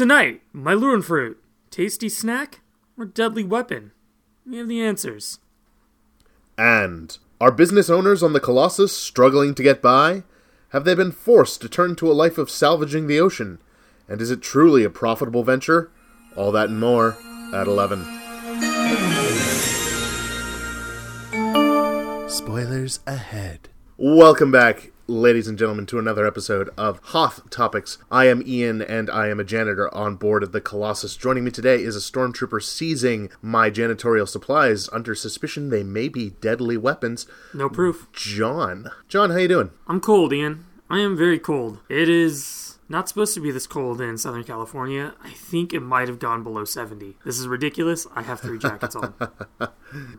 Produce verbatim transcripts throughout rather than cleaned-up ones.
Tonight, my Lurenfruit, tasty snack or deadly weapon? We have the answers. And are business owners on the Colossus struggling to get by? Have they been forced to turn to a life of salvaging the ocean? And is it truly a profitable venture? All that and more at eleven. Spoilers ahead. Welcome back, ladies and gentlemen, to another episode of Hoth Topics. I am Ian, and I am a janitor on board of the Colossus. Joining me today is a stormtrooper seizing my janitorial supplies under suspicion they may be deadly weapons. No proof. John. John, how you doing? I'm cold, Ian. I am very cold. It is not supposed to be this cold in Southern California. I think it might have gone below seventy. This is ridiculous. I have three jackets on.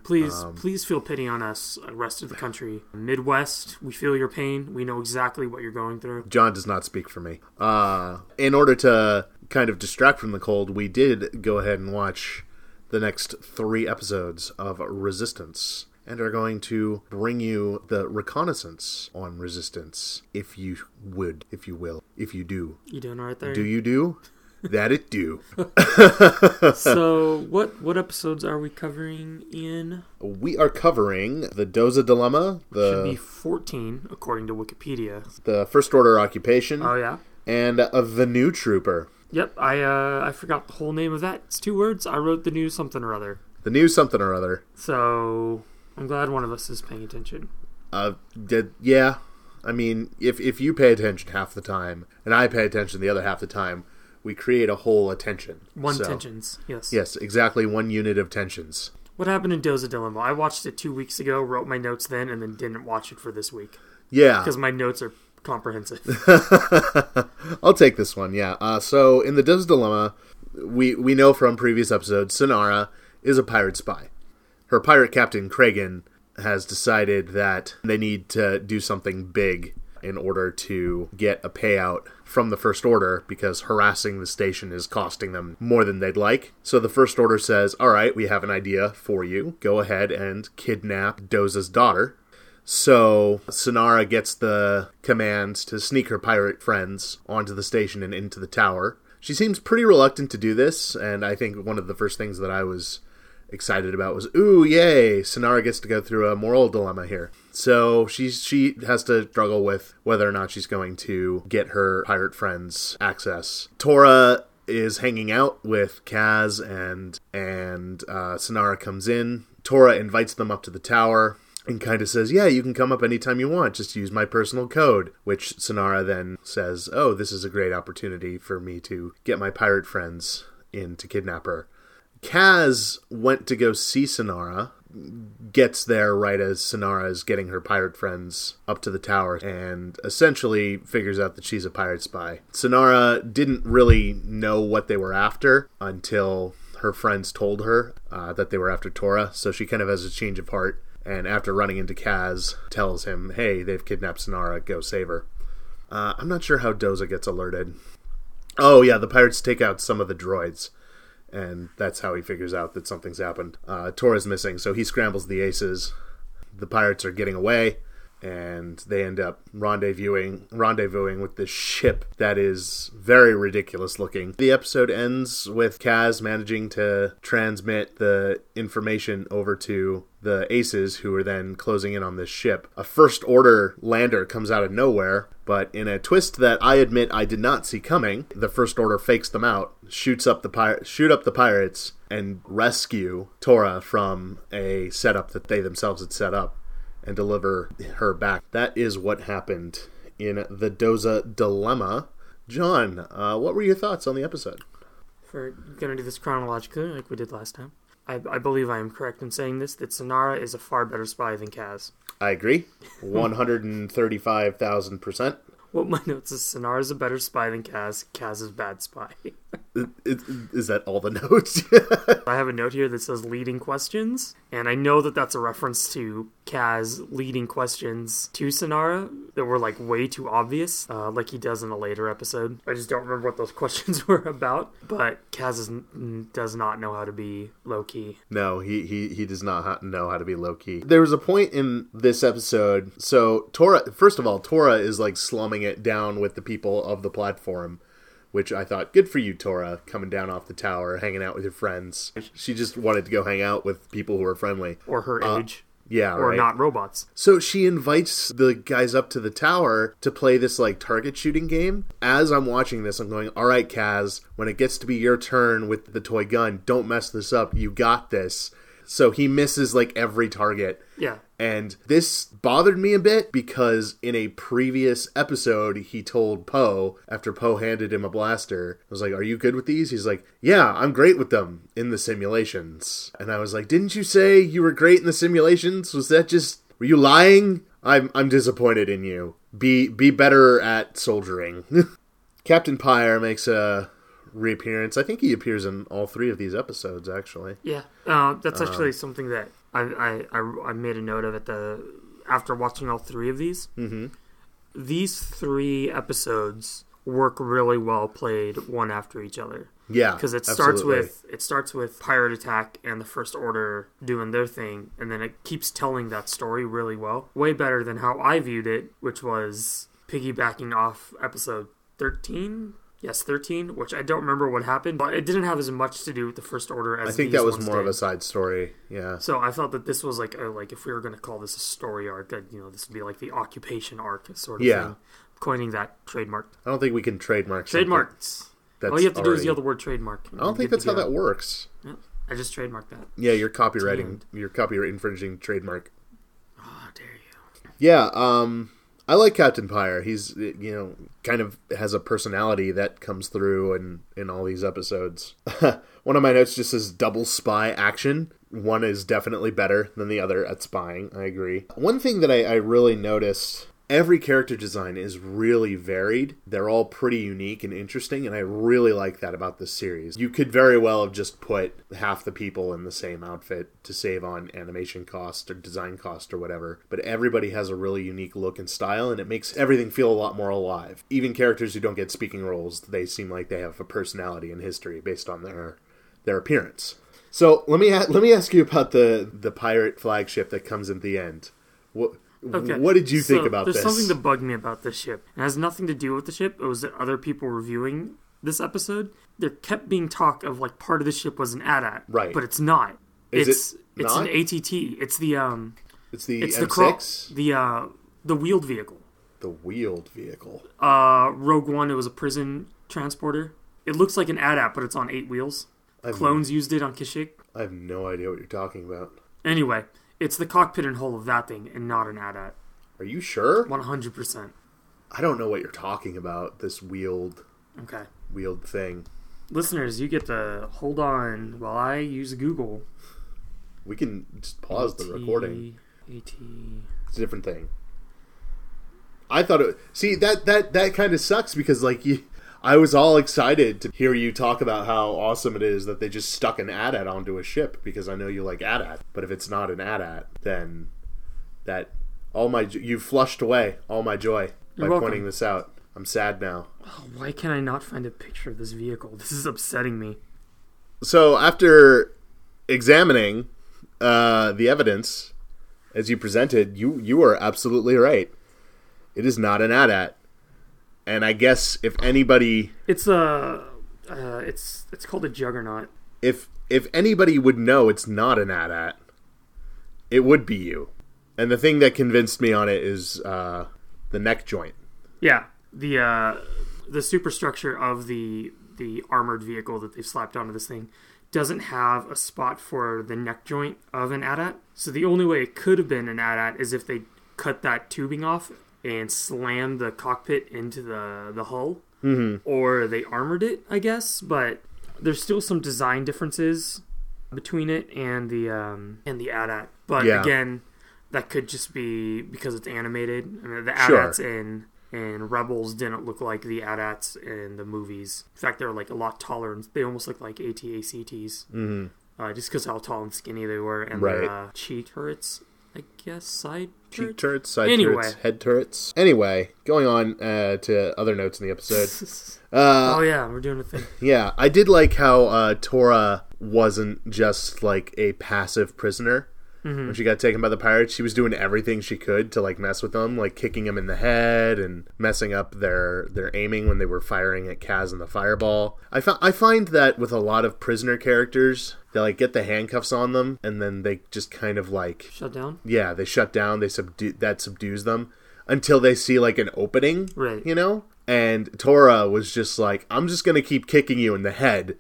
Please, um, please feel pity on us, rest of the country. Midwest, we feel your pain. We know exactly what you're going through. John does not speak for me. Uh, in order to kind of distract from the cold, we did go ahead and watch the next three episodes of Resistance, and are going to bring you the reconnaissance on Resistance, if you would, if you will, if you do. You doing all right there? Do you do? That it do. So, what what episodes are we covering in? We are covering the Doza Dilemma. The, should be fourteen, according to Wikipedia. The First Order Occupation. Oh, yeah. And uh, the New Trooper. Yep, I uh, I forgot the whole name of that. It's two words. I wrote the new something or other. The new something or other. So, I'm glad one of us is paying attention. Uh, did, yeah. I mean, if if you pay attention half the time, and I pay attention the other half the time, we create a whole attention. One so, tensions, yes. Yes, exactly, one unit of tensions. What happened in Doza Dilemma? I watched it two weeks ago, wrote my notes then, and then didn't watch it for this week. Yeah. Because my notes are comprehensive. I'll take this one, yeah. Uh, so, in the Doza Dilemma, we, we know from previous episodes, Synara is a pirate spy. Her pirate captain, Kragan, has decided that they need to do something big in order to get a payout from the First Order, because harassing the station is costing them more than they'd like. So the First Order says, all right, we have an idea for you. Go ahead and kidnap Doza's daughter. So Synara gets the command to sneak her pirate friends onto the station and into the tower. She seems pretty reluctant to do this, and I think one of the first things that I was excited about was, ooh, yay, Synara gets to go through a moral dilemma here. So she's, she has to struggle with whether or not she's going to get her pirate friends access. Torra is hanging out with Kaz, and and uh, Synara comes in. Torra invites them up to the tower and kind of says, yeah, you can come up anytime you want, just use my personal code, which Synara then says, oh, this is a great opportunity for me to get my pirate friends in to kidnap her. Kaz went to go see Synara, gets there right as Synara is getting her pirate friends up to the tower, and essentially figures out that she's a pirate spy. Synara didn't really know what they were after until her friends told her uh, that they were after Torra, so she kind of has a change of heart, and after running into Kaz, tells him, hey, they've kidnapped Synara, go save her. Uh, I'm not sure how Doza gets alerted. Oh yeah, the pirates take out some of the droids. And that's how he figures out that something's happened. Uh, Torra's missing, so he scrambles the aces. The pirates are getting away, and they end up rendezvousing, rendezvousing with this ship that is very ridiculous looking. The episode ends with Kaz managing to transmit the information over to the aces, who are then closing in on this ship. A First Order lander comes out of nowhere, but in a twist that I admit I did not see coming, the First Order fakes them out, shoots up the pir- shoot up the pirates, and rescue Torra from a setup that they themselves had set up, and deliver her back. That is what happened in the Doza Dilemma. John, uh, what were your thoughts on the episode? We're going to do this chronologically like we did last time. I, I believe I am correct in saying this, that Synara is a far better spy than Kaz. I agree. one hundred thirty-five thousand percent. Well, my notes is Synara is a better spy than Kaz. Kaz is a bad spy. Is that all the notes? I have a note here that says leading questions, and I know that that's a reference to Kaz leading questions to Synara that were like way too obvious, uh, like he does in a later episode. I just don't remember what those questions were about, but Kaz is, does not know how to be low-key. No, he, he, he does not ha- know how to be low-key. There was a point in this episode, so Torra, first of all, Torra is like slumming it down with the people of the platform which I thought, good for you, Torra, coming down off the tower, hanging out with your friends. She just wanted to go hang out with people who are friendly. Or her uh, age. Yeah, Or right. not robots. So she invites the guys up to the tower to play this, like, target shooting game. As I'm watching this, I'm going, all right, Kaz, when it gets to be your turn with the toy gun, don't mess this up. You got this. So he misses, like, every target. Yeah. And this bothered me a bit because in a previous episode, he told Poe, after Poe handed him a blaster, I was like, are you good with these? He's like, yeah, I'm great with them in the simulations. And I was like, didn't you say you were great in the simulations? Was that just, were you lying? I'm I'm disappointed in you. Be, be better at soldiering. Captain Pyre makes a reappearance. I think he appears in all three of these episodes, actually. Yeah, uh, that's actually um, something that... I, I, I made a note of it the, after watching all three of these. Mm-hmm. These three episodes work really well played one after each other. Yeah, because it starts with it starts with Pirate Attack and the First Order doing their thing, and then it keeps telling that story really well. Way better than how I viewed it, which was piggybacking off episode thirteen. Yes, thirteen, which I don't remember what happened, but it didn't have as much to do with the First Order as I think that was more did. of a side story, yeah. So I felt that this was like, a, like if we were going to call this a story arc, that, you know, this would be like the Occupation arc sort of yeah. thing. Coining that trademark. I don't think we can trademark Trademarks. All you have to already... do is yell the word trademark. I don't think that's how that works. Yeah, I just trademarked that. Yeah, you're copywriting, you're copyright infringing trademark. Oh, dare you. Yeah, um... I like Captain Pyre. He's, you know, kind of has a personality that comes through in, in all these episodes. One of my notes just says double spy action. One is definitely better than the other at spying. I agree. One thing that I, I really noticed, every character design is really varied. They're all pretty unique and interesting, and I really like that about this series. You could very well have just put half the people in the same outfit to save on animation cost or design cost or whatever, but everybody has a really unique look and style, and it makes everything feel a lot more alive. Even characters who don't get speaking roles, they seem like they have a personality and history based on their their appearance. So let me ha- let me ask you about the, the pirate flagship that comes at the end. What... Okay. What did you think so about there's this? There's something that bugged me about this ship. It has nothing to do with the ship. It was that other people reviewing this episode, there kept being talk of like part of the ship was an A T A T. Right. But it's not. Is it's it not? It's an A T T. It's the um It's the it's M six? The, the uh the wheeled vehicle. The wheeled vehicle. Uh Rogue One, it was a prison transporter. It looks like an A T A T, but it's on eight wheels. I've Clones no, used it on Kashyyyk. I have no idea what you're talking about. Anyway, it's the cockpit and hull of that thing and not an A T A T. Are you sure? one hundred percent. I don't know what you're talking about, this wheeled, okay. wheeled thing. Listeners, you get to hold on while I use Google. We can just pause the recording. A T. It's a different thing. I thought it... See, that, that, that kind of sucks because, like, you... I was all excited to hear you talk about how awesome it is that they just stuck an A T A T onto a ship, because I know you like A T A T. But if it's not an A T A T, then that all my you flushed away all my joy by pointing this out. I'm sad now. Oh, why can I not find a picture of this vehicle? This is upsetting me. So after examining uh, the evidence as you presented, you you are absolutely right. It is not an A T A T. And I guess if anybody, it's a, uh, it's it's called a Juggernaut. If if anybody would know it's not an A T A T, it would be you. And the thing that convinced me on it is uh, the neck joint. Yeah, the uh, the superstructure of the the armored vehicle that they've slapped onto this thing doesn't have a spot for the neck joint of an A T A T. So the only way it could have been an A T A T is if they cut that tubing off and slammed the cockpit into the, the hull. Mm-hmm. Or they armored it, I guess. But there's still some design differences between it and the um, and the A T A T. But yeah. Again, that could just be because it's animated. I mean, the A T A Ts sure. in, in Rebels didn't look like the A T A Ts in the movies. In fact, they're like a lot taller. And they almost look like A T A C Ts. Mm-hmm. Uh, just because how tall and skinny they were. And right. the uh, chi turrets. I guess side turrets? Cheek turrets, side anyway. turrets, head turrets. Anyway, going on uh, to other notes in the episode. Uh, oh, yeah, we're doing a thing. Yeah, I did like how uh, Torra wasn't just, like, a passive prisoner. mm-hmm. when she got taken by the pirates, she was doing everything she could to like mess with them, like kicking them in the head and messing up their their aiming when they were firing at Kaz and the fireball. I fi- I find that with a lot of prisoner characters, they like get the handcuffs on them and then they just kind of like shut down. Yeah, they shut down. They subdue that subdues them until they see like an opening, right? You know. And Torra was just like, I'm just going to keep kicking you in the head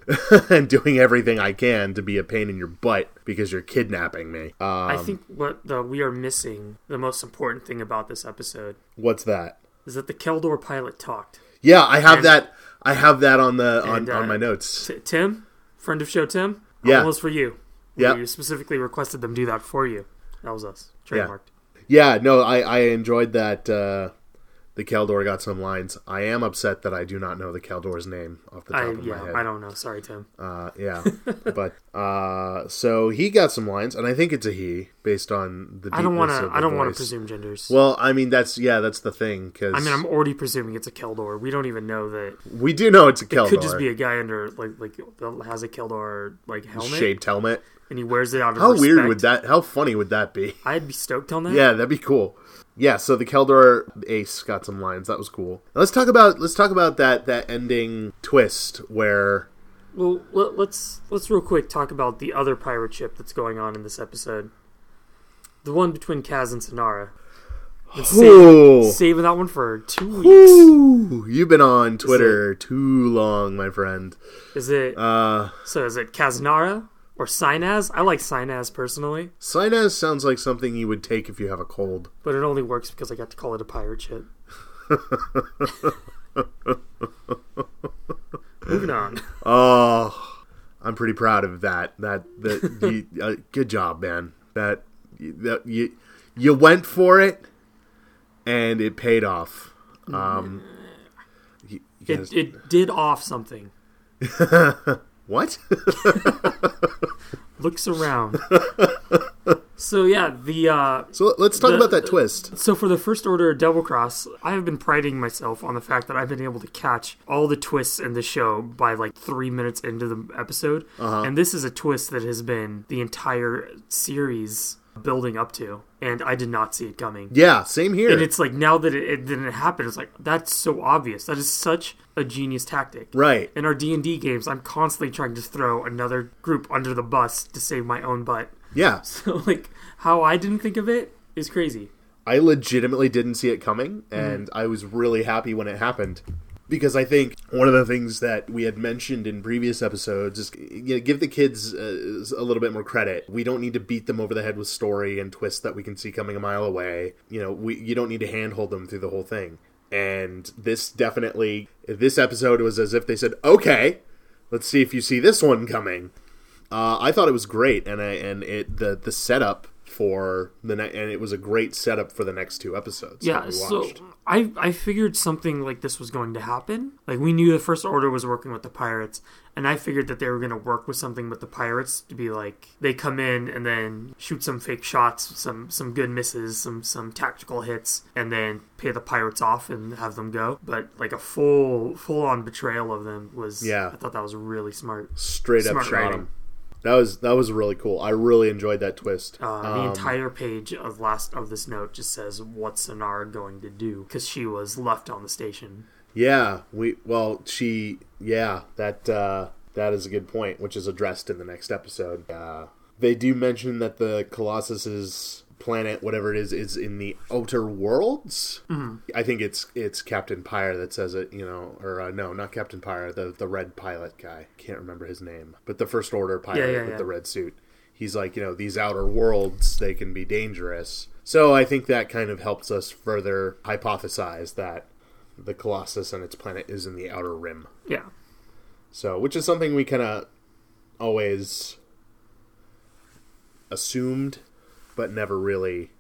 and doing everything I can to be a pain in your butt because you're kidnapping me. Um, I think what the, we are missing, the most important thing about this episode. What's that? Is that the Kel Dor pilot talked. Yeah, I have and, that I have that on the on, and, uh, on my notes. T- Tim, friend of show Tim, yeah. All those for you. Yeah. You specifically requested them do that for you. That was us. Trademarked. Yeah, yeah no, I, I enjoyed that... Uh, The Kel Dor got some lines. I am upset that I do not know the Kel Dor's name off the top I, of yeah, my head. I don't know. Sorry, Tim. Uh, yeah. but uh, so he got some lines, and I think it's a he based on the. I don't want to. I don't want to presume genders. Well, I mean that's yeah, that's the thing. Cause I mean, I'm already presuming it's a Kel Dor. We don't even know that. We do know it's a Kel Dor. It could just be a guy under like like has a Kel Dor like helmet, shaped helmet, and he wears it out of. How respect. Weird would that? How funny would that be? I'd be stoked on that. Yeah, that'd be cool. Yeah, so the Kel Dor ace got some lines. That was cool. Now let's talk about let's talk about that, that ending twist where. Well, let, let's let's real quick talk about the other pirate ship that's going on in this episode, the one between Kaz and Synara. Saving, saving that one for two weeks. Ooh, you've been on Twitter it, too long, my friend. Is it? Uh, so is it Kaznara? Or Synaz? I like Synaz personally. Synaz sounds like something you would take if you have a cold. But it only works because I got to call it a pirate ship. Moving on. Oh, I'm pretty proud of that. That that you, uh, good job, man. That, that you you went for it, and it paid off. Um, you, you guys... it, it did off something. What? Looks around. So yeah, the uh, so let's talk the, about that twist. So for the First Order Double Cross, I have been priding myself on the fact that I've been able to catch all the twists in the show by like three minutes into the episode, uh-huh. and this is a twist that has been the entire series building up to, and I did not see it coming. Yeah, same here. And it's like now that it, it didn't happen, it's like that's so obvious. That is such a genius tactic, right? In our D and D games, I'm constantly trying to throw another group under the bus to save my own butt. Yeah. So like how I didn't think of it is crazy. I legitimately didn't see it coming, and mm-hmm. I was really happy when it happened. Because I think one of the things that we had mentioned in previous episodes is, you know, give the kids uh, a little bit more credit. We don't need to beat them over the head with story and twists that we can see coming a mile away. You know, we you don't need to handhold them through the whole thing. And this definitely, this episode was as if they said, okay, let's see if you see this one coming. Uh, I thought it was great, and I and it the the setup. For the ne- and it was a great setup for the next two episodes. Yeah, so I I figured something like this was going to happen. Like we knew the First Order was working with the pirates, and I figured that they were going to work with something with the pirates to be like they come in and then shoot some fake shots, some some good misses, some some tactical hits, and then pay the pirates off and have them go. But like a full full on betrayal of them was. Yeah, I thought that was really smart. Straight smart up writing. That was that was really cool. I really enjoyed that twist. Uh, the um, entire page of last of this note just says what's Synara going to do because she was left on the station. Yeah, we well she yeah that uh, that is a good point, which is addressed in the next episode. Uh, they do mention that the Colossus's planet, whatever it is, is in the outer worlds. Mm-hmm. I think it's it's Captain Pyre that says it, you know, or uh, no, not Captain Pyre, the the red pilot guy. Can't remember his name, but the First Order pilot yeah, yeah, with yeah. the red suit. He's like, you know, these outer worlds, they can be dangerous. So I think that kind of helps us further hypothesize that the Colossus and its planet is in the outer rim. Yeah. So, which is something we kind of always assumed. But never really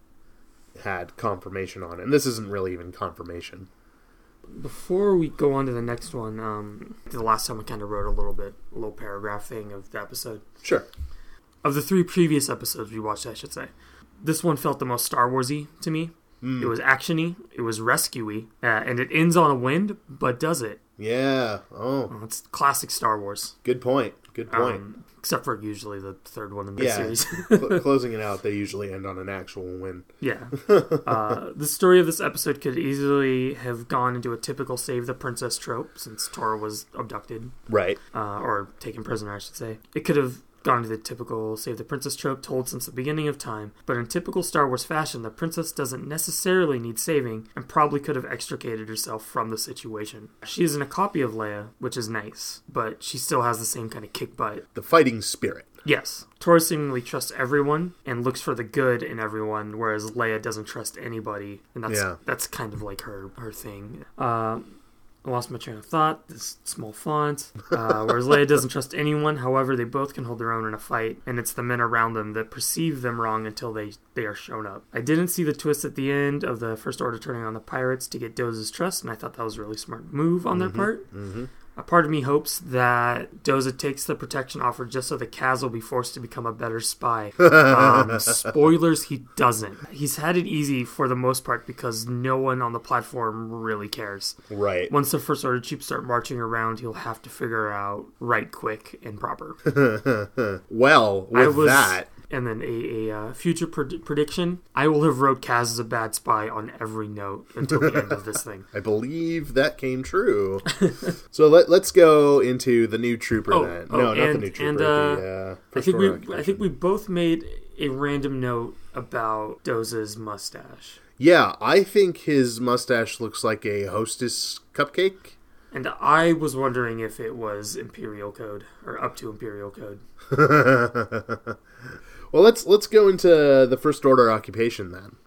had confirmation on it. And this isn't really even confirmation. Before we go on to the next one, um, the last time we kind of wrote a little bit, a little paragraph thing of the episode. Sure. Of the three previous episodes we watched, I should say, this one felt the most Star Wars-y to me. Mm. It was action-y, it was rescue-y, uh, and it ends on a wind, but does it? Yeah. Oh, it's classic Star Wars. Good point. Good point. Um, except for usually the third one in the yeah. series. Cl- closing it out, they usually end on an actual win. Yeah. Uh, the story of this episode could easily have gone into a typical save the princess trope, since Torra was abducted. Right. Uh, or taken prisoner, I should say. It could have gone to the typical save the princess trope told since the beginning of time, but in typical Star Wars fashion, the princess doesn't necessarily need saving and probably could have extricated herself from the situation. She isn't a copy of Leia, which is nice, but she still has the same kind of kick butt. The fighting spirit. Yes. Torra seemingly trusts everyone and looks for the good in everyone, whereas Leia doesn't trust anybody, and that's yeah. that's kind of like her, her thing. Um... Uh, I lost my train of thought. This small font. Uh, whereas Leia doesn't trust anyone. However, they both can hold their own in a fight, and it's the men around them that perceive them wrong until they, they are shown up. I didn't see the twist at the end of the First Order turning on the pirates to get Doza's trust, and I thought that was a really smart move on mm-hmm, their part. Mm-hmm. A part of me hopes that Doza takes the protection offered just so the Kaz will be forced to become a better spy. Um, spoilers, he doesn't. He's had it easy for the most part because no one on the platform really cares. Right. Once the First Order troops start marching around, he'll have to figure out right quick and proper. Well, with I was, that... And then a, a uh, future pred- prediction. I will have wrote Kaz as a bad spy on every note until the end of this thing. I believe that came true. So let, let's go into the new trooper oh, then. Oh, no, and, not the new trooper. And, uh, the, uh, first I, think we, I think we both made a random note about Doza's mustache. Yeah, I think his mustache looks like a Hostess cupcake. And I was wondering if it was Imperial Code, or up to Imperial Code. Well, let's let's go into the First Order Occupation then.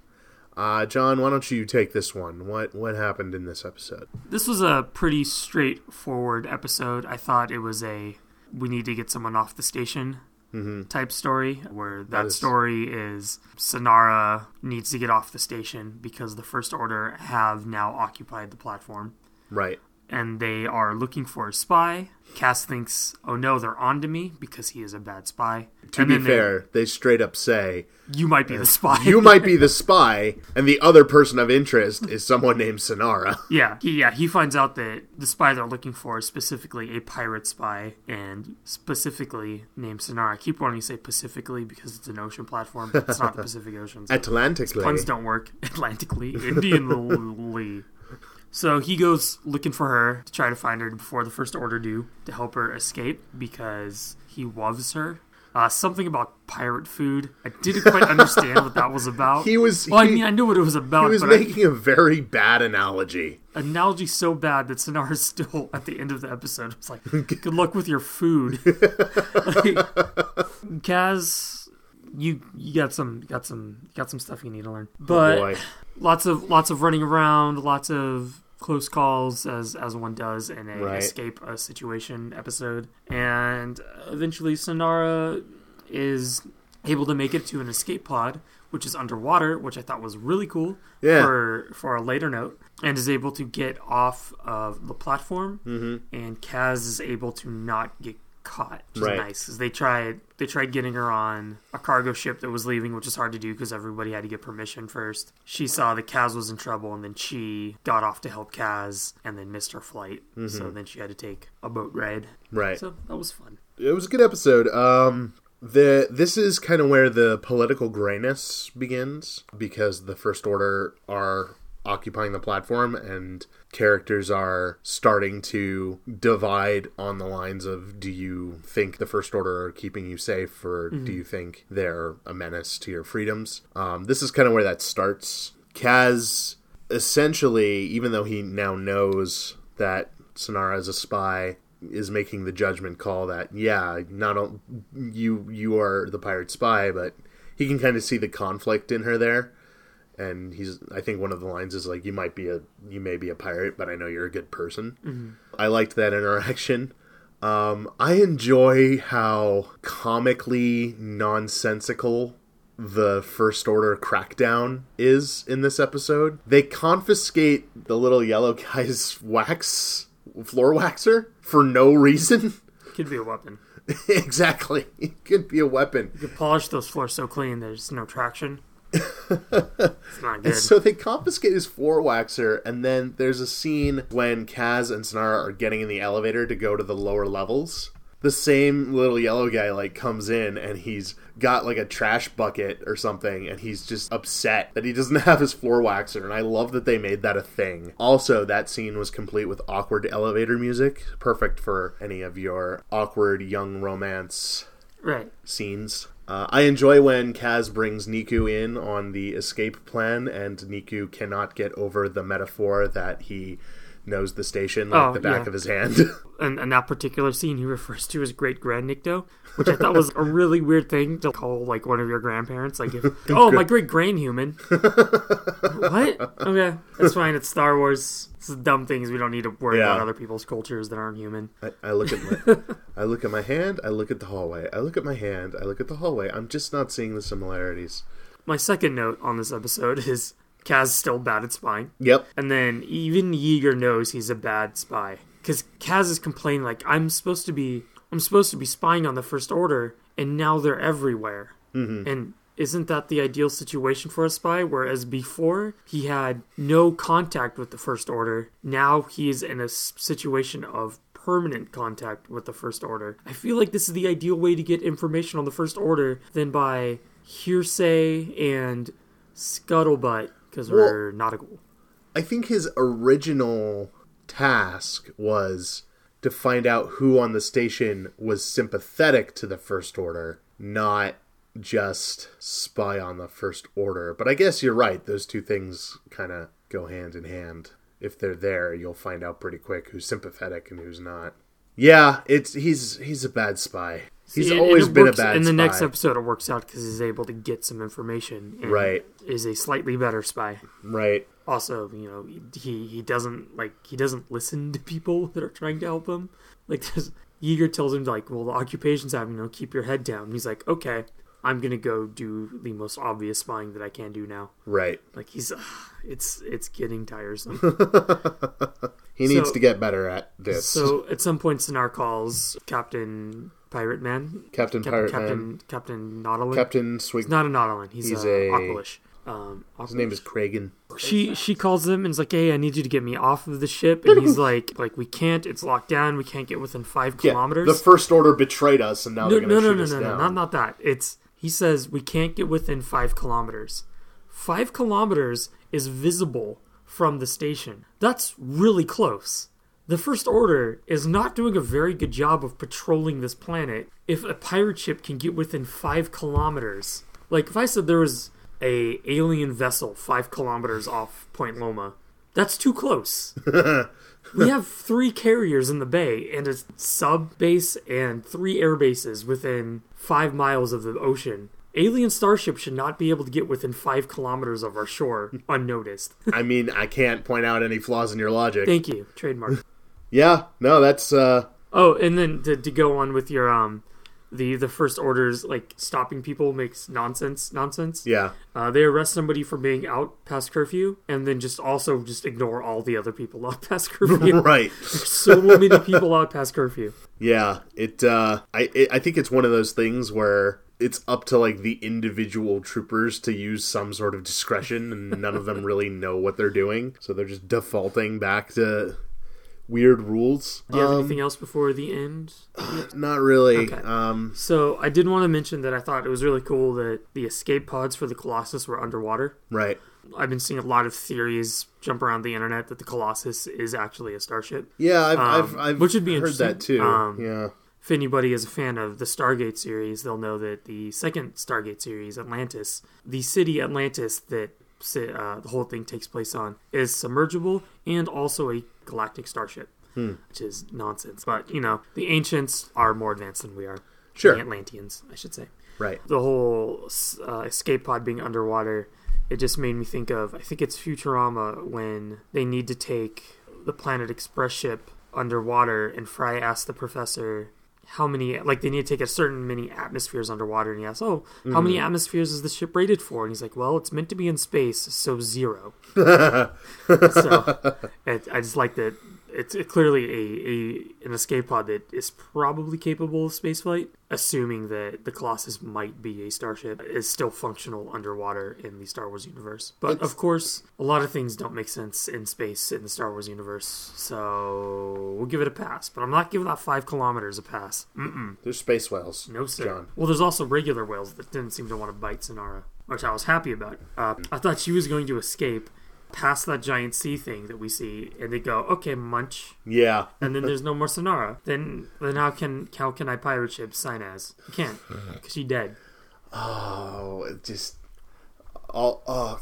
Uh, John, why don't you take this one? What what happened in this episode? This was a pretty straightforward episode. I thought it was a we need to get someone off the station mm-hmm. type story, where that, that is... story is Synara needs to get off the station because the First Order have now occupied the platform. Right. And they are looking for a spy. Kaz thinks, oh no, they're on to me because he is a bad spy. To and be fair, they, they straight up say... You might be the spy. You might be the spy, and the other person of interest is someone named Synara. Yeah, yeah. He finds out that the spy they're looking for is specifically a pirate spy, and specifically named Synara. I keep wanting to say Pacifically because it's an ocean platform, but it's not the Pacific Ocean. So Atlantically. Puns don't work. Atlantically. Indianly. So he goes looking for her to try to find her before the First Order do to help her escape because he loves her. Uh, something about pirate food. I didn't quite understand what that was about. He was. Well, he, I mean, I knew what it was about. He was but making I, a very bad analogy. Analogy so bad that Synara's still at the end of the episode. It's like, good luck with your food. Like, Kaz... You you got some got some got some stuff you need to learn, but oh lots of lots of running around, lots of close calls as as one does in a right. escape a situation episode, and eventually Synara is able to make it to an escape pod, which is underwater, which I thought was really cool yeah. for for a later note, and is able to get off of the platform, mm-hmm. and Kaz is able to not get caught, which right. is nice, because they tried they tried getting her on a cargo ship that was leaving, which is hard to do because everybody had to get permission first. She saw that Kaz was in trouble, and then she got off to help Kaz and then missed her flight, mm-hmm. so then she had to take a boat ride. Right. So that was fun. It was a good episode. Um the this is kind of where the political grayness begins, because the First Order are occupying the platform, and characters are starting to divide on the lines of, do you think the First Order are keeping you safe, or mm-hmm. do you think they're a menace to your freedoms? Um, this is kind of where that starts. Kaz, essentially, even though he now knows that Synara is a spy, is making the judgment call that, yeah, not all, you you are the pirate spy, but he can kind of see the conflict in her there. And he's, I think one of the lines is like, you might be a, you may be a pirate, but I know you're a good person. Mm-hmm. I liked that interaction. Um, I enjoy how comically nonsensical the First Order crackdown is in this episode. They confiscate the little yellow guy's wax, floor waxer, for no reason. Could be a weapon. Exactly. It could be a weapon. You could polish those floors so clean there's no traction. It's not good. And so they confiscate his floor waxer, and then there's a scene when Kaz and Synara are getting in the elevator to go to the lower levels. The same little yellow guy, like, comes in, and he's got, like, a trash bucket or something, and he's just upset that he doesn't have his floor waxer, and I love that they made that a thing. Also, that scene was complete with awkward elevator music, perfect for any of your awkward young romance right. scenes. Uh, I enjoy when Kaz brings Neeku in on the escape plan, and Neeku cannot get over the metaphor that he knows the station like oh, the back yeah. of his hand. And, and that particular scene he refers to as Great Grand Nikto, which I thought was a really weird thing to call like one of your grandparents. Like, if, oh, my great grand human. What? Okay, that's fine. It's Star Wars. It's dumb things. We don't need to worry yeah. about other people's cultures that aren't human. I, I look at my, I look at my hand. I look at the hallway. I look at my hand. I look at the hallway. I'm just not seeing the similarities. My second note on this episode is Kaz still bad at spying. Yep. And then even Yeager knows he's a bad spy. Because Kaz is complaining, like, I'm supposed to be I'm supposed to be spying on the First Order, and now they're everywhere. Mm-hmm. And isn't that the ideal situation for a spy? Whereas before, he had no contact with the First Order. Now he's in a situation of permanent contact with the First Order. I feel like this is the ideal way to get information on the First Order than by hearsay and scuttlebutt. Because well, we're nautical. I think his original task was to find out who on the station was sympathetic to the First Order, not just spy on the First Order. But I guess you're right. Those two things kind of go hand in hand. If they're there, you'll find out pretty quick who's sympathetic and who's not. Yeah, it's he's he's a bad spy. He's See, always been works, a bad spy. In the spy. Next episode, it works out because he's able to get some information. And right. is a slightly better spy. Right. Also, you know, he, he doesn't, like, he doesn't listen to people that are trying to help him. Like, Yeager tells him, like, well, the occupation's happening, you know, keep your head down. And he's like, okay, I'm going to go do the most obvious spying that I can do now. Right. Like, he's, uh, it's, it's getting tiresome. He needs so, to get better at this. So, at some point, Synara calls Captain... Pirate Man. Captain, Captain Pirate Captain, Man. Captain Nautilin. Captain Swig. He's not a Nautilin. He's, he's a, a... Aqualish. Um, Aqualish. His name is Kragan. She she calls him and is like, hey, I need you to get me off of the ship. And he's like, like we can't. It's locked down. We can't get within five yeah, kilometers. The First Order betrayed us and now no, they're going to no, shoot no, us no, down. No, no, no, no. Not that. It's, he says, we can't get within five kilometers. Five kilometers is visible from the station. That's really close. The First Order is not doing a very good job of patrolling this planet if a pirate ship can get within five kilometers. Like, if I said there was a alien vessel five kilometers off Point Loma, that's too close. We have three carriers in the bay and a sub base and three air bases within five miles of the ocean. Alien starships should not be able to get within five kilometers of our shore unnoticed. I mean, I can't point out any flaws in your logic. Thank you. Trademark. Yeah, no, that's... Uh... Oh, and then to, to go on with your, um, the, the First Order's, like, stopping people makes nonsense, nonsense. Yeah. Uh, they arrest somebody for being out past curfew, and then just also just ignore all the other people out past curfew. Right. There's so many people out past curfew. Yeah, it, uh, I, it, I think it's one of those things where it's up to, like, the individual troopers to use some sort of discretion, and none of them really know what they're doing, so they're just defaulting back to weird rules. Do you have um, anything else before the end? Not really. Okay. Um, so I did want to mention that I thought it was really cool that the escape pods for the Colossus were underwater. Right. I've been seeing a lot of theories jump around the internet that the Colossus is actually a starship. Yeah, I've, um, I've, I've which would be heard that too. Um, yeah. If anybody is a fan of the Stargate series, they'll know that the second Stargate series, Atlantis, the city Atlantis that Uh, the whole thing takes place on is submergible and also a galactic starship, hmm. which is nonsense. But, you know, the ancients are more advanced than we are. Sure. The Atlanteans, I should say. Right. The whole uh, escape pod being underwater, it just made me think of, I think it's Futurama, when they need to take the Planet Express ship underwater, and Fry asks the professor how many, like, they need to take a certain many atmospheres underwater, and he asks, oh, how mm-hmm. many atmospheres is the ship rated for? And he's like, well, it's meant to be in space, so zero. So, it, I just like that it's clearly a, a an escape pod that is probably capable of spaceflight, assuming that the Colossus might be a starship, is still functional underwater in the Star Wars universe. But it's, of course, a lot of things don't make sense in space in the Star Wars universe, so we'll give it a pass. But I'm not giving that five kilometers a pass. Mm-mm. There's space whales. No, sir. John. Well, there's also regular whales that didn't seem to want to bite Synara, which I was happy about. Uh, I thought she was going to escape past that giant sea thing that we see, and they go, okay, munch. Yeah. And then there's no more Synara. Then then how can how can I pirate ship Synaz? You can't, because she's dead. Oh, it just... all oh,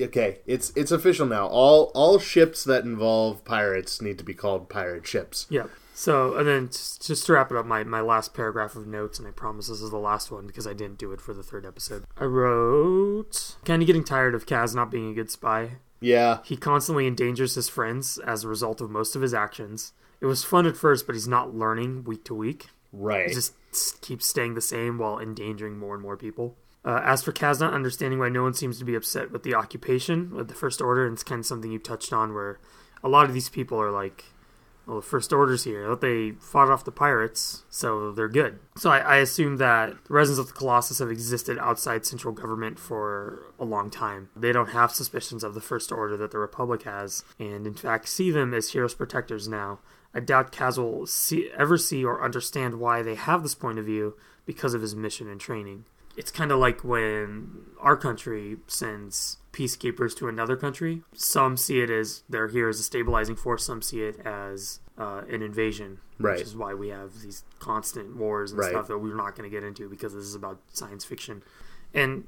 okay, it's it's official now. All all ships that involve pirates need to be called pirate ships. Yeah. So, and then just, just to wrap it up, my, my last paragraph of notes, and I promise this is the last one because I didn't do it for the third episode. I wrote, kind of getting tired of Kaz not being a good spy. Yeah. He constantly endangers his friends as a result of most of his actions. It was fun at first, but he's not learning week to week. Right. He just keeps staying the same while endangering more and more people. Uh, as for Kaz not understanding why no one seems to be upset with the occupation, with the First Order, and it's kind of something you touched on where a lot of these people are like, well, the First Order's here. I thought they fought off the pirates, so they're good. So I, I assume that the residents of the Colossus have existed outside central government for a long time. They don't have suspicions of the First Order that the Republic has, and in fact see them as heroes protectors now. I doubt Kaz will see, ever see or understand why they have this point of view because of his mission and training. It's kind of like when our country sends peacekeepers to another country. Some see it as they're here as a stabilizing force. Some see it as uh, an invasion, right. Which is why we have these constant wars and right. stuff that we're not going to get into because this is about science fiction. And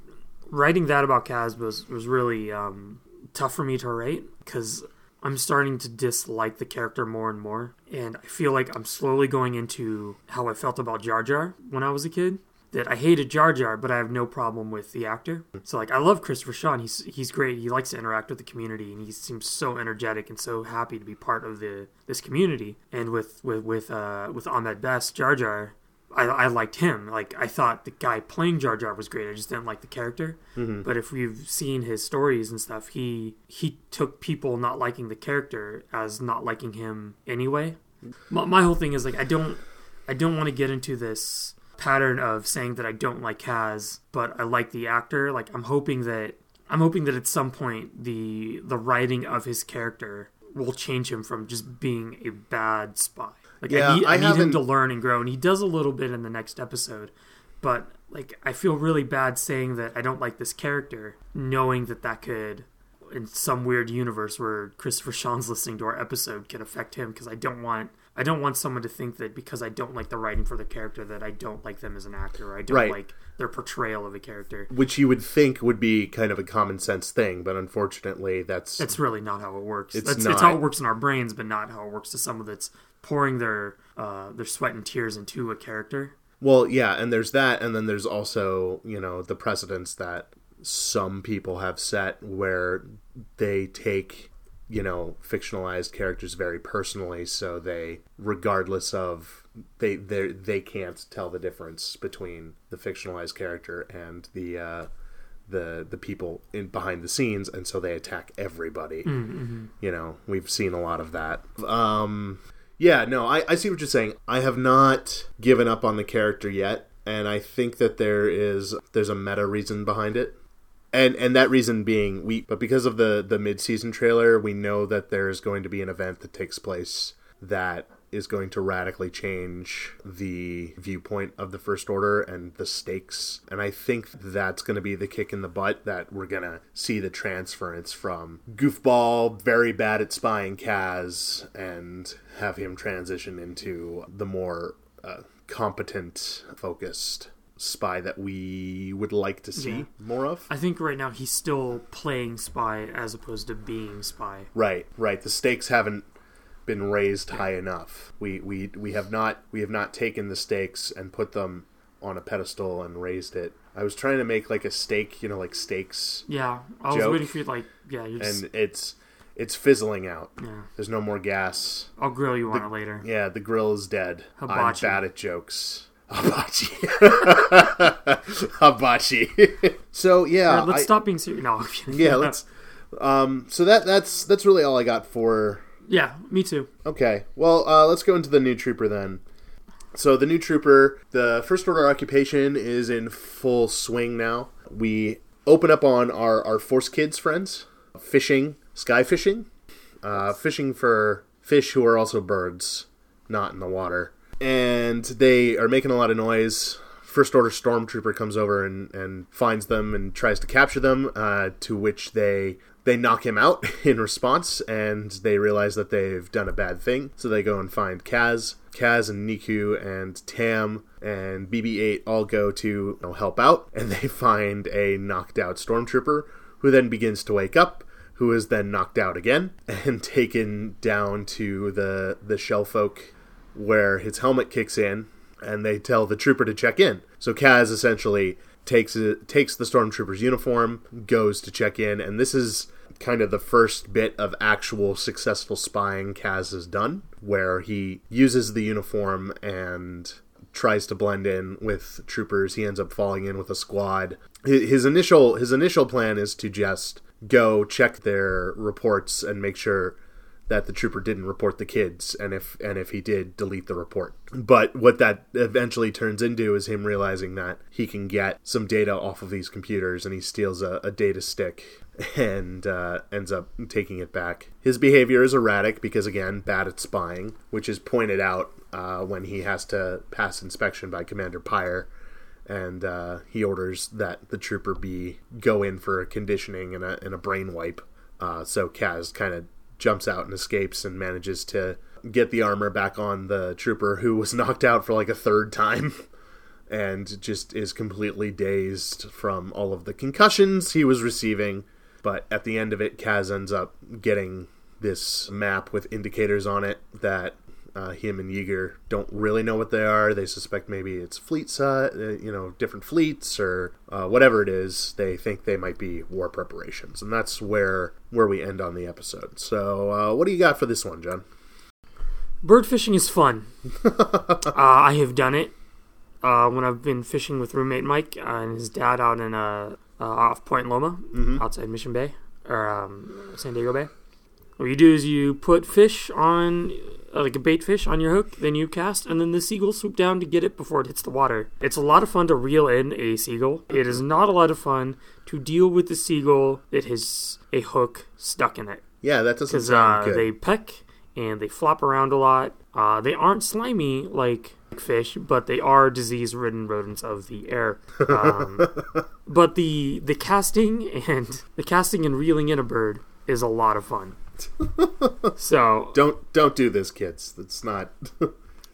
writing that about Kaz was, was really um, tough for me to write because I'm starting to dislike the character more and more. And I feel like I'm slowly going into how I felt about Jar Jar when I was a kid. That I hated Jar Jar, but I have no problem with the actor. So, like, I love Christopher Sean. He's he's great. He likes to interact with the community, and he seems so energetic and so happy to be part of the this community. And with with with uh, with Ahmed Best, Jar Jar, I, I liked him. Like, I thought the guy playing Jar Jar was great. I just didn't like the character. Mm-hmm. But if we've seen his stories and stuff, he he took people not liking the character as not liking him anyway. My, my whole thing is like I don't I don't want to get into this pattern of saying that I don't like Kaz, but I like the actor. Like I'm hoping that I'm hoping that at some point the the writing of his character will change him from just being a bad spy. Like yeah, I need, I I need him to learn and grow, and he does a little bit in the next episode. But like I feel really bad saying that I don't like this character, knowing that that could, in some weird universe where Christopher Sean's listening to our episode, could affect him because I don't want. I don't want someone to think that because I don't like the writing for the character that I don't like them as an actor. Or I don't right. like their portrayal of a character. Which you would think would be kind of a common sense thing, but unfortunately that's... That's really not how it works. It's, that's, not... it's how it works in our brains, but not how it works to someone that's pouring their uh, their sweat and tears into a character. Well, yeah, and there's that, and then there's also, you know, the precedents that some people have set where they take... you know, fictionalized characters very personally, so they, regardless of, they they they can't tell the difference between the fictionalized character and the uh, the the people in behind the scenes, and so they attack everybody. Mm-hmm. You know, we've seen a lot of that. Um, yeah, no, I, I see what you're saying. I have not given up on the character yet, and I think that there is there's a meta reason behind it. And and that reason being, we but because of the, the mid-season trailer, we know that there is going to be an event that takes place that is going to radically change the viewpoint of the First Order and the stakes. And I think that's going to be the kick in the butt that we're going to see the transference from goofball, very bad at spying Kaz, and have him transition into the more uh, competent, focused spy that we would like to see yeah. more of. I think right now he's still playing spy as opposed to being spy. Right, right. The stakes haven't been raised yeah. high enough. We we we have not we have not taken the stakes and put them on a pedestal and raised it. I was trying to make like a steak, you know, like steaks. Yeah, I was joke, waiting for you. Like, yeah, you're just... and it's it's fizzling out. Yeah, there's no more gas. I'll grill you the, on it later. Yeah, the grill is dead. Hibachi. I'm bad at jokes. Hibachi. Hibachi. So yeah, right, let's I, stop being serious. No, yeah, let's. Um, so that that's that's really all I got for Yeah, me too. Okay. Well, uh, let's go into the new trooper then. So the new trooper, the First Order Occupation is in full swing now. We open up on our, our Force Kids friends, fishing, sky fishing, uh, fishing for fish who are also birds, not in the water. And they are making a lot of noise. First Order Stormtrooper comes over and, and finds them and tries to capture them, uh, to which they... They knock him out in response, and they realize that they've done a bad thing. So they go and find Kaz. Kaz and Neeku and Tam and B B eight all go to, you know, help out, and they find a knocked out stormtrooper who then begins to wake up, who is then knocked out again and taken down to the, the shell folk, where his helmet kicks in, and they tell the trooper to check in. So Kaz essentially takes it, takes the stormtrooper's uniform, goes to check in, and this is kind of the first bit of actual successful spying Kaz has done, where he uses the uniform and tries to blend in with troopers. He ends up falling in with a squad. His initial his initial plan is to just go check their reports and make sure that the trooper didn't report the kids, and if and if he did, delete the report. But what that eventually turns into is him realizing that he can get some data off of these computers, and he steals a, a data stick and uh, ends up taking it back. His behavior is erratic because, again, bad at spying, which is pointed out uh, when he has to pass inspection by Commander Pyre, and uh, he orders that the trooper be go in for a conditioning and a, and a brain wipe. Uh, so Kaz kind of jumps out and escapes and manages to get the armor back on the trooper, who was knocked out for like a third time and just is completely dazed from all of the concussions he was receiving. But at the end of it, Kaz ends up getting this map with indicators on it that uh, him and Yeager don't really know what they are. They suspect maybe it's fleets, uh, you know, different fleets or uh, whatever it is. They think they might be war preparations. And that's where where we end on the episode. So uh, what do you got for this one, John? Bird fishing is fun. uh, I have done it uh, when I've been fishing with roommate Mike and his dad out in uh, uh, off Point Loma, mm-hmm. outside Mission Bay or um, San Diego Bay. What you do is you put fish on, like a bait fish on your hook, then you cast, and then the seagulls swoop down to get it before it hits the water. It's a lot of fun to reel in a seagull. It is not a lot of fun to deal with the seagull that has a hook stuck in it. Yeah, that doesn't sound uh, good. Because they peck, and they flop around a lot. Uh, they aren't slimy like fish, but they are disease-ridden rodents of the air. Um, but the the casting and the casting and reeling in a bird is a lot of fun. So don't don't do this, kids. That's not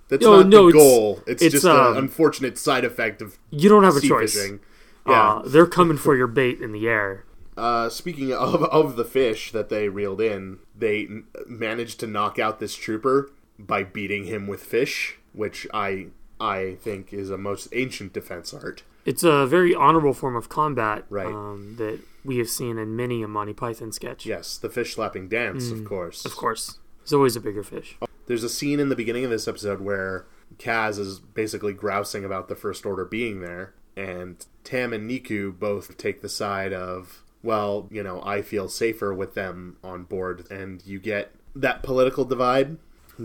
that's no, not no, the goal. It's, it's just um, an unfortunate side effect of you don't have a choice. Fishing. Yeah, uh, they're coming for your bait in the air. Uh, speaking of of the fish that they reeled in, they n- managed to knock out this trooper by beating him with fish, which I I think is a most ancient defense art. It's a very honorable form of combat, right? Um, that we have seen in many a Monty Python sketch. Yes, the fish slapping dance, mm, of course. Of course. There's always a bigger fish. There's a scene in the beginning of this episode where Kaz is basically grousing about the First Order being there, and Tam and Neeku both take the side of, well, you know, I feel safer with them on board, and you get that political divide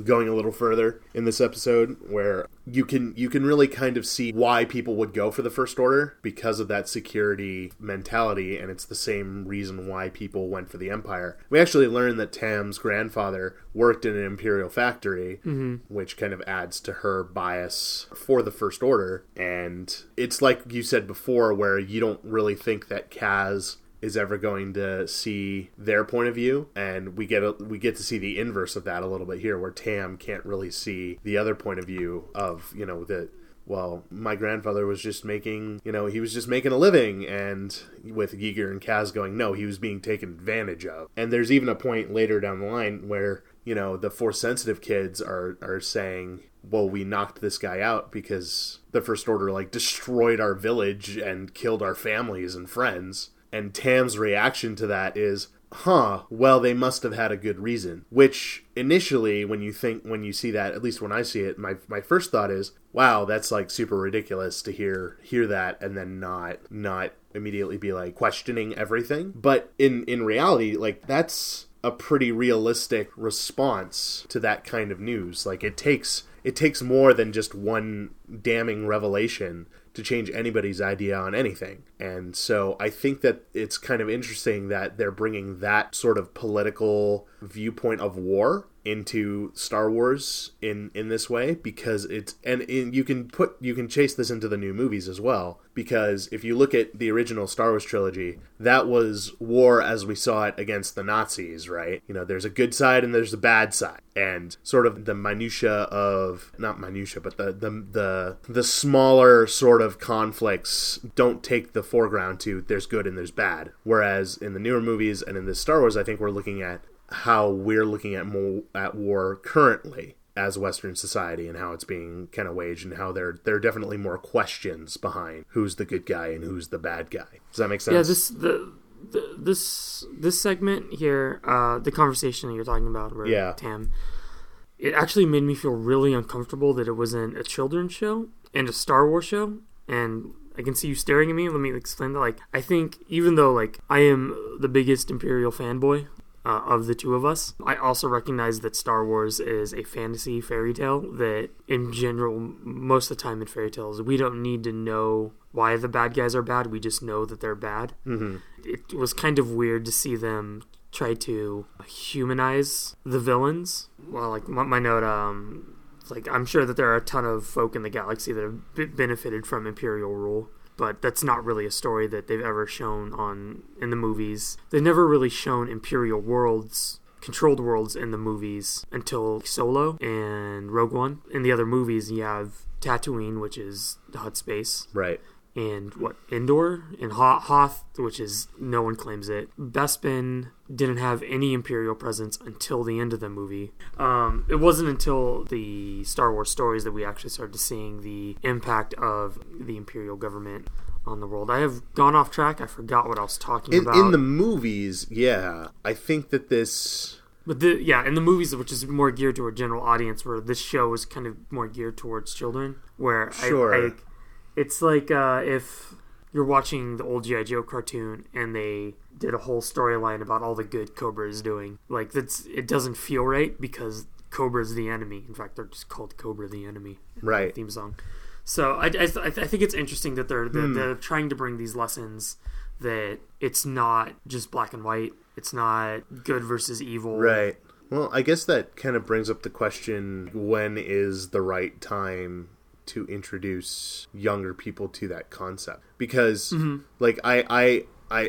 going a little further in this episode, where you can you can really kind of see why people would go for the First Order because of that security mentality, and it's the same reason why people went for the Empire. We actually learned that Tam's grandfather worked in an Imperial factory, mm-hmm. which kind of adds to her bias for the First Order, and it's like you said before, where you don't really think that Kaz is ever going to see their point of view, and we get a, we get to see the inverse of that a little bit here, where Tam can't really see the other point of view of, you know, that, well, my grandfather was just making, you know, he was just making a living, and with Yeager and Kaz going, no, he was being taken advantage of. And there's even a point later down the line where, you know, the Force-sensitive kids are, are saying, well, we knocked this guy out because the First Order, like, destroyed our village and killed our families and friends. And Tam's reaction to that is, huh, well, they must have had a good reason. Which initially, when you think, when you see that, at least when I see it, my my first thought is, wow, that's like super ridiculous to hear hear that and then not not immediately be like questioning everything. But in, in reality, like that's a pretty realistic response to that kind of news. Like, it takes it takes more than just one damning revelation to change anybody's idea on anything. And so I think that it's kind of interesting that they're bringing that sort of political viewpoint of war into Star Wars in, in this way, because it's, and in, you can put, you can chase this into the new movies as well, because if you look at the original Star Wars trilogy, that was war as we saw it against the Nazis, right? You know, there's a good side and there's a bad side, and sort of the minutia of, not minutia, but the, the, the, the smaller sort of conflicts don't take the foreground to there's good and there's bad. Whereas in the newer movies and in this Star Wars, I think we're looking at how we're looking at more at war currently as Western society, and how it's being kind of waged, and how there there are definitely more questions behind who's the good guy and who's the bad guy. Does that make sense? Yeah, this the, the this this segment here, uh, the conversation you're talking about, where yeah. Tam, it actually made me feel really uncomfortable that it wasn't a children's show and a Star Wars show. And I can see you staring at me. Let me explain that. Like, I think even though like I am the biggest Imperial fanboy Uh, of the two of us, I also recognize that Star Wars is a fantasy fairy tale, that in general, most of the time in fairy tales, we don't need to know why the bad guys are bad. We just know that they're bad. Mm-hmm. It was kind of weird to see them try to humanize the villains. Well, like my, my note, um, like I'm sure that there are a ton of folk in the galaxy that have b- benefited from Imperial rule, but that's not really a story that they've ever shown on in the movies. They've never really shown Imperial worlds, controlled worlds in the movies until Solo and Rogue One. In the other movies, you have Tatooine, which is the Hutt space. Right. And what, Endor? And Hoth, which is, no one claims it. Bespin didn't have any Imperial presence until the end of the movie. Um, it wasn't until the Star Wars stories that we actually started seeing the impact of the Imperial government on the world. I have gone off track. I forgot what I was talking in, about. In the movies, yeah. I think that this... But the, yeah, in the movies, which is more geared to a general audience, where this show is kind of more geared towards children, where sure. I... I It's like uh, if you're watching the old G I. Joe cartoon and they did a whole storyline about all the good Cobra is doing. Like, that's, it doesn't feel right because Cobra is the enemy. In fact, they're just called Cobra the enemy in right. the theme song. So I, I, th- I think it's interesting that they're, they're, hmm. they're trying to bring these lessons, that it's not just black and white. It's not good versus evil. Right. Well, I guess that kind of brings up the question, when is the right time to introduce younger people to that concept? Because mm-hmm. like I, I, I,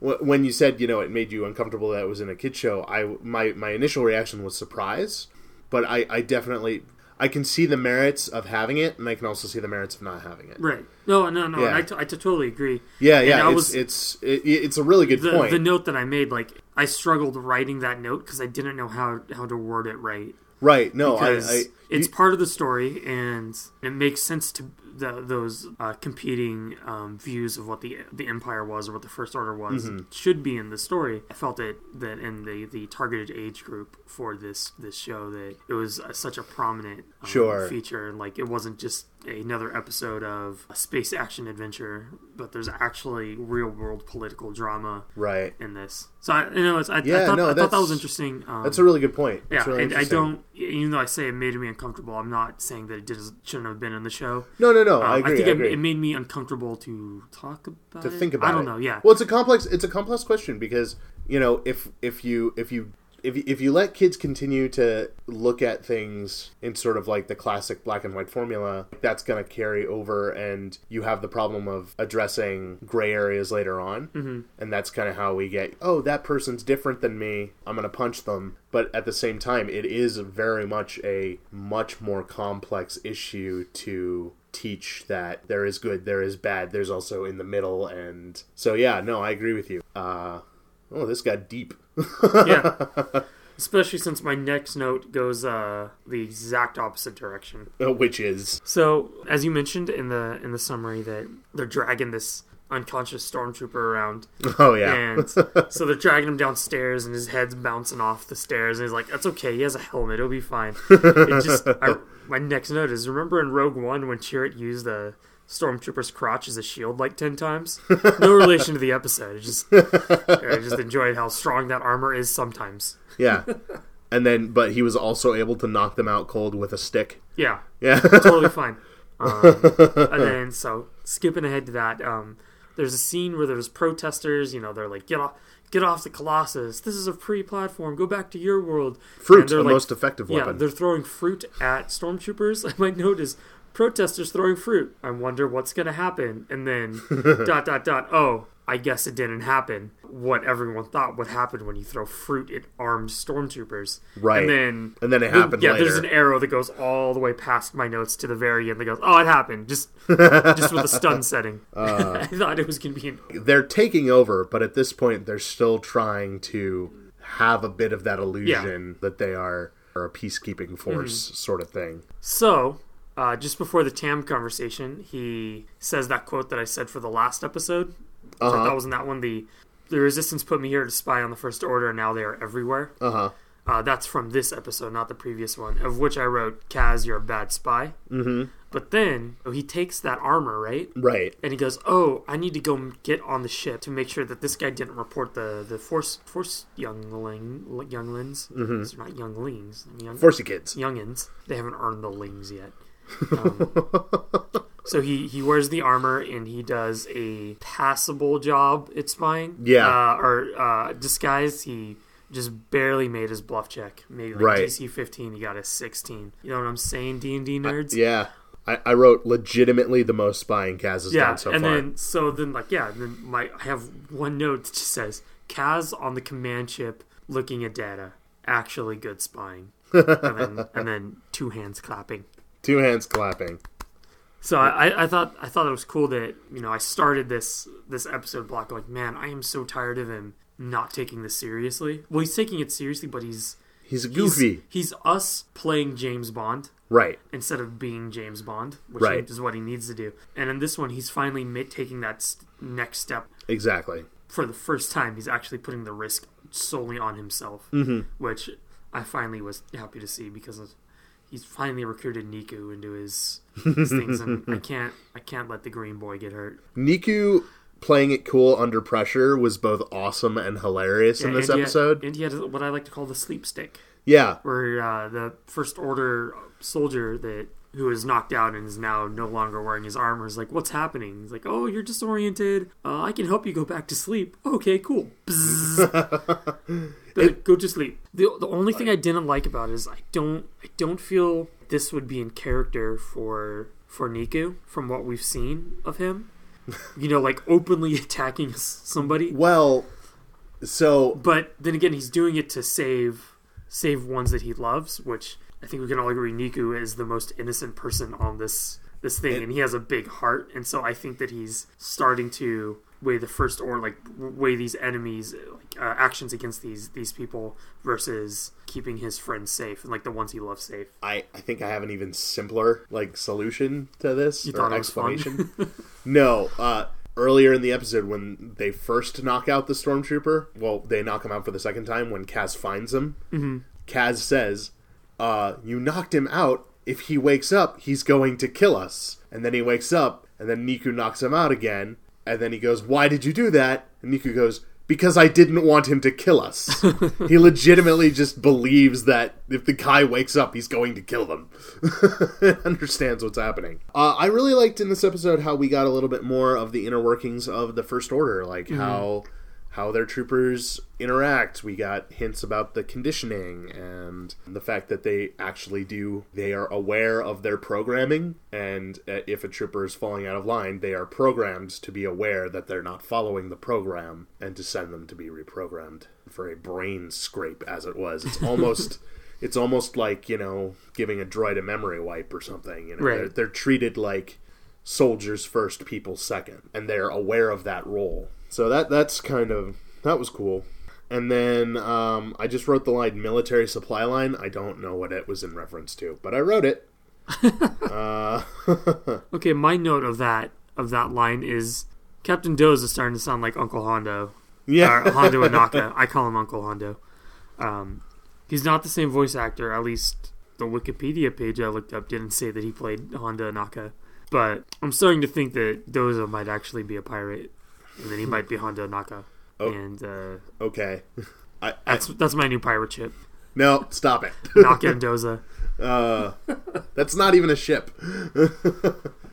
when you said, you know, it made you uncomfortable that it was in a kid show, I, my, my initial reaction was surprise, but I, I definitely, I can see the merits of having it, and I can also see the merits of not having it. Right. No, no, no. Yeah. And I, t- I t- totally agree. Yeah. Yeah. It's, was, it's, it, it's a really good the, point. The note that I made, like, I struggled writing that note cause I didn't know how, how to word it right. Right, no, because I, I... It's you, part of the story, and it makes sense to the, those uh, competing um, views of what the the Empire was or what the First Order was mm-hmm. should be in the story. I felt it, that in the, the targeted age group for this, this show, that it was a, such a prominent um, sure. feature. Like, it wasn't just another episode of a space action adventure, but there's actually real-world political drama right. in this. So, I, you know, it's, I, yeah, I, thought, no, I thought that was interesting. Um, that's a really good point. That's yeah, really and I don't... Even though I say it made me uncomfortable, I'm not saying that it did, shouldn't have been in the show. No, no, no. Um, I agree. I think I agree. It, it made me uncomfortable to talk about. To it. think about. I don't it. know. Yeah. Well, it's a complex. It's a complex question because, you know, if if you if you if if you let kids continue to look at things in sort of like the classic black and white formula, that's going to carry over, and you have the problem of addressing gray areas later on, mm-hmm. and that's kind of how we get. Oh, that person's different than me. I'm going to punch them. But at the same time, it is very much a much more complex issue to teach that there is good, there is bad, there's also in the middle. And so, yeah, no, I agree with you. Uh, oh, this got deep. Yeah. Especially since my next note goes uh, the exact opposite direction. Uh, which is? So, as you mentioned in the in the summary, that they're dragging this unconscious stormtrooper around. Oh yeah. And so they're dragging him downstairs, and his head's bouncing off the stairs, and he's like, "That's okay. He has a helmet. It'll be fine." It just. I, my next note is: remember in Rogue One when Chirrut used a Stormtrooper's crotch is a shield like ten times. No relation to the episode. It's just, I just enjoyed how strong that armor is sometimes. Yeah. And then, but he was also able to knock them out cold with a stick. Yeah. Yeah. Totally fine. Um, and then, so, skipping ahead to that, um, there's a scene where there's protesters, you know, they're like, get off get off the Colossus. This is a free platform. Go back to your world. Fruit's the like, most effective weapon. Yeah, they're throwing fruit at stormtroopers. I might notice protesters throwing fruit. I wonder what's going to happen. And then, dot, dot, dot, oh, I guess it didn't happen. What everyone thought would happen when you throw fruit at armed stormtroopers. Right. And then, and then it happened yeah, later. Yeah, there's an arrow that goes all the way past my notes to the very end that goes, oh, it happened. Just just with a stun setting. Uh, I thought it was going to be... An- they're taking over, but at this point, they're still trying to have a bit of that illusion yeah. that they are, are a peacekeeping force mm-hmm. sort of thing. So... Uh, just before the Tam conversation, he says that quote that I said for the last episode. Uh-huh. So that was in that one. The the Resistance put me here to spy on the First Order, and now they are everywhere. Uh-huh. Uh, that's from this episode, not the previous one, of which I wrote, Kaz, you're a bad spy. Mm-hmm. But then oh, he takes that armor, right? Right. And he goes, oh, I need to go get on the ship to make sure that this guy didn't report the, the Force force youngling, younglings. Mm-hmm. These are not younglings. Young, Forcey kids. Youngins. They haven't earned the lings yet. um, so he, he wears the armor and he does a passable job at spying. Yeah. Uh, or uh, disguise. He just barely made his bluff check. Maybe like right. D C fifteen, he got a sixteen. You know what I'm saying, D and D nerds? I, yeah. I, I wrote legitimately the most spying Kaz has yeah, done so and far. Then, so then, like, yeah, and then my, I have one note that just says, Kaz on the command ship looking at data. Actually good spying. and, then, and then two hands clapping. Two hands clapping. So I, I thought I thought it was cool that, you know, I started this this episode block like, man, I am so tired of him not taking this seriously. Well, he's taking it seriously, but he's he's goofy. He's, he's us playing James Bond, right? Instead of being James Bond, which right. is what he needs to do. And in this one, he's finally taking that next step. Exactly. For the first time, he's actually putting the risk solely on himself, mm-hmm. which I finally was happy to see because of. He's finally recruited Neeku into his, his things, and I can't, I can't let the green boy get hurt. Neeku playing it cool under pressure was both awesome and hilarious yeah, in this and episode. He had, and he had what I like to call the sleep stick. Yeah, where uh, the First Order soldier that who is knocked out and is now no longer wearing his armor is like, "What's happening?" He's like, "Oh, you're disoriented. Uh, I can help you go back to sleep." Okay, cool. It, go to sleep. The the only thing I didn't like about it is I don't I don't feel this would be in character for for Neeku from what we've seen of him. You know, like openly attacking somebody. Well, so but then again, he's doing it to save save ones that he loves, which I think we can all agree Neeku is the most innocent person on this this thing, it, and he has a big heart, and so I think that he's starting to weigh the First Order, like weigh these enemies, like uh, actions against these these people versus keeping his friends safe and like the ones he loves safe. I, I think I have an even simpler like solution to this you or thought it explanation. Was fun? No, uh, earlier in the episode when they first knock out the stormtrooper, well, they knock him out for the second time when Kaz finds him. Mm-hmm. Kaz says, uh, "You knocked him out. If he wakes up, he's going to kill us." And then he wakes up, and then Neeku knocks him out again. And then he goes, "Why did you do that?" And Neeku goes, "Because I didn't want him to kill us." He legitimately just believes that if the guy wakes up, he's going to kill them. Understands what's happening. Uh, I really liked in this episode how we got a little bit more of the inner workings of the First Order, like mm-hmm. how how their troopers interact. We got hints about the conditioning and the fact that they actually do, they are aware of their programming, and if a trooper is falling out of line, they are programmed to be aware that they're not following the program and to send them to be reprogrammed for a brain scrape, as it was. It's almost... it's almost like, you know, giving a droid a memory wipe or something. You know, right. they're, they're treated like soldiers first, people second, and they're aware of that role. So that that's kind of, that was cool. And then um, I just wrote the line, military supply line. I don't know what it was in reference to, but I wrote it. uh, okay, my note of that of that line is, Captain Doza is starting to sound like Uncle Hondo. Yeah. Or Hondo Ohnaka. I call him Uncle Hondo. Um, he's not the same voice actor, at least the Wikipedia page I looked up didn't say that he played Hondo Ohnaka. But I'm starting to think that Doza might actually be a pirate, and then he might be Hondo Ohnaka. Oh, and uh, okay, I, I, that's that's my new pirate ship. No, stop it, Ohnaka and Doza. Uh, that's not even a ship.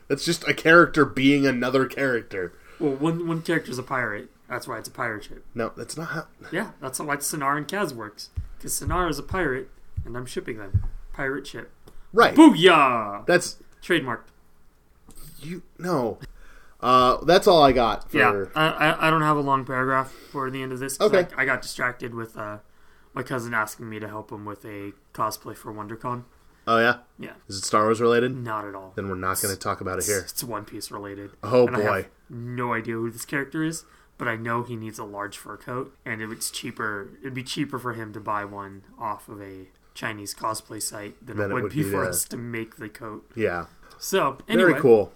That's just a character being another character. Well, one one character's a pirate. That's why it's a pirate ship. No, that's not how... Yeah, that's why Synara and Kaz works. Because Synara is a pirate, and I'm shipping them. Pirate ship. Right. Booyah! That's... Trademarked. You... No. Uh, that's all I got for... Yeah, I, I, I don't have a long paragraph for the end of this. Okay. I, I got distracted with uh, my cousin asking me to help him with a cosplay for WonderCon. Oh, yeah? Yeah. Is it Star Wars related? Not at all. Then we're not going to talk about it here. It's, it's One Piece related. Oh, and boy. I have no idea who this character is. But I know he needs a large fur coat, and if it's cheaper, it'd be cheaper for him to buy one off of a Chinese cosplay site than it would, it would be for us to make the coat. Yeah. So, anyway. Very cool.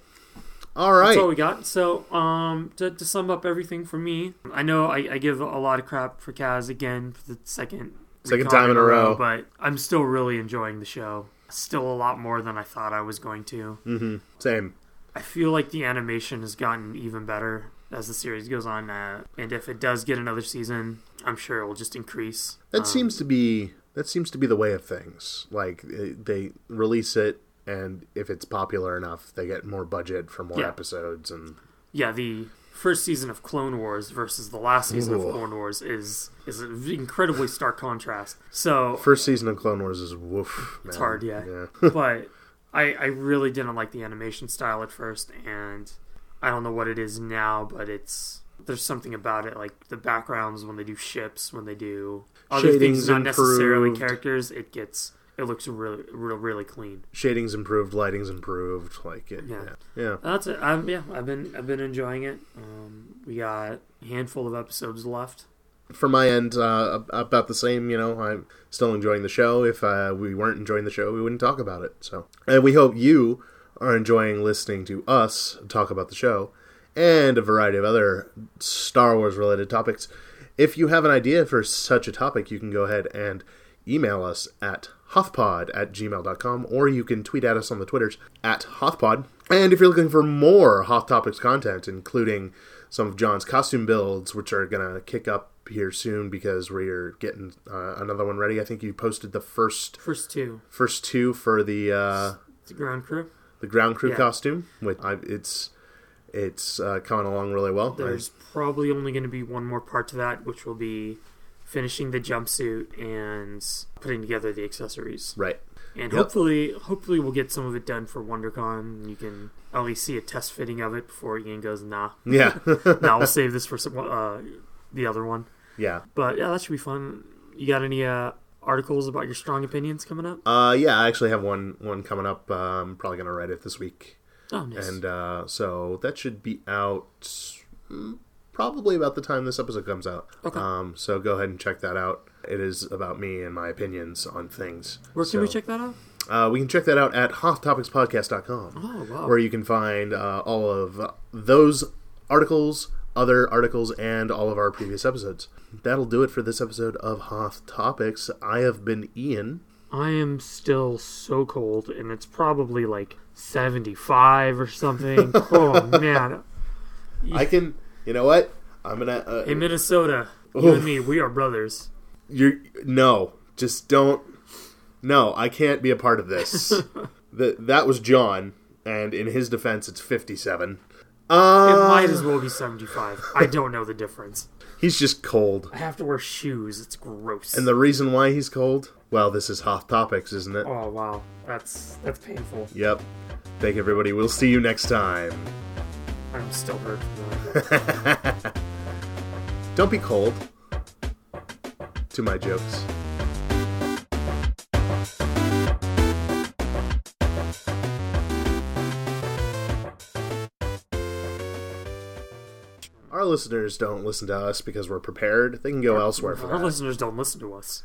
All right. That's all we got. So, um, to, to sum up everything for me, I know I, I give a lot of crap for Kaz again for the second second time in a row, but I'm still really enjoying the show. Still a lot more than I thought I was going to. Mm-hmm. Same. I feel like the animation has gotten even better as the series goes on, uh, and if it does get another season, I'm sure it will just increase. That um, seems to be that seems to be the way of things. Like they release it, and if it's popular enough, they get more budget for more yeah. episodes. And yeah, the first season of Clone Wars versus the last season Ooh. of Clone Wars is is an incredibly stark contrast. So first season of Clone Wars is woof. Man. It's hard, yeah. yeah. But I I really didn't like the animation style at first, and I don't know what it is now, but it's there's something about it, like the backgrounds when they do ships, when they do other things, not necessarily characters. It gets it looks really, really, really clean. Shading's improved, lighting's improved, like it, yeah, yeah. yeah. That's it. I'm, yeah, I've been I've been enjoying it. Um, we got a handful of episodes left. For my end, uh, about the same, you know, I'm still enjoying the show. If uh, we weren't enjoying the show, we wouldn't talk about it. So, and we hope you are enjoying listening to us talk about the show and a variety of other Star Wars related topics. If you have an idea for such a topic, you can go ahead and email us at hothpod at gmail dot com, or you can tweet at us on the Twitters at hothpod. And if you're looking for more Hoth Topics content, including some of John's costume builds, which are going to kick up here soon because we're getting uh, another one ready. I think you posted the first... First two. First two for the... Uh, the ground crew. The ground crew yeah. costume, which I, it's it's uh, coming along really well. There's I, probably only going to be one more part to that, which will be finishing the jumpsuit and putting together the accessories. Right. And yep. hopefully hopefully we'll get some of it done for WonderCon. You can at least see a test fitting of it before Ian goes, nah. Yeah. nah, we'll save this for some, uh, the other one. Yeah. But yeah, that should be fun. You got any... Uh, articles about your strong opinions coming up? Uh, yeah, I actually have one one coming up. Uh, I'm probably going to write it this week. Oh, nice. And uh, so that should be out probably about the time this episode comes out. Okay. Um, so go ahead and check that out. It is about me and my opinions on things. Where can so, we check that out? Uh, we can check that out at hoth topics podcast dot com. Oh, wow. Where you can find uh, all of those articles, other articles, and all of our previous episodes. That'll do it for this episode of Hoth Topics. I have been Ian. I am still so cold, and it's probably like seventy-five or something. Oh, man. I can... You know what? I'm gonna... Uh, in Minnesota, oof. You and me, we are brothers. You're... No. Just don't... No, I can't be a part of this. the, that was John, and in his defense, it's fifty-seven. Uh, it might as well be seventy-five. I don't know the difference. He's just cold. I have to wear shoes. It's gross. And the reason why he's cold? Well, this is Hoth Topics, isn't it? Oh, wow. That's that's painful. Yep. Thank everybody. We'll see you next time. I'm still hurt. Don't be cold. To my jokes. Our listeners don't listen to us because we're prepared. They can go yeah, elsewhere for our that. Our listeners don't listen to us.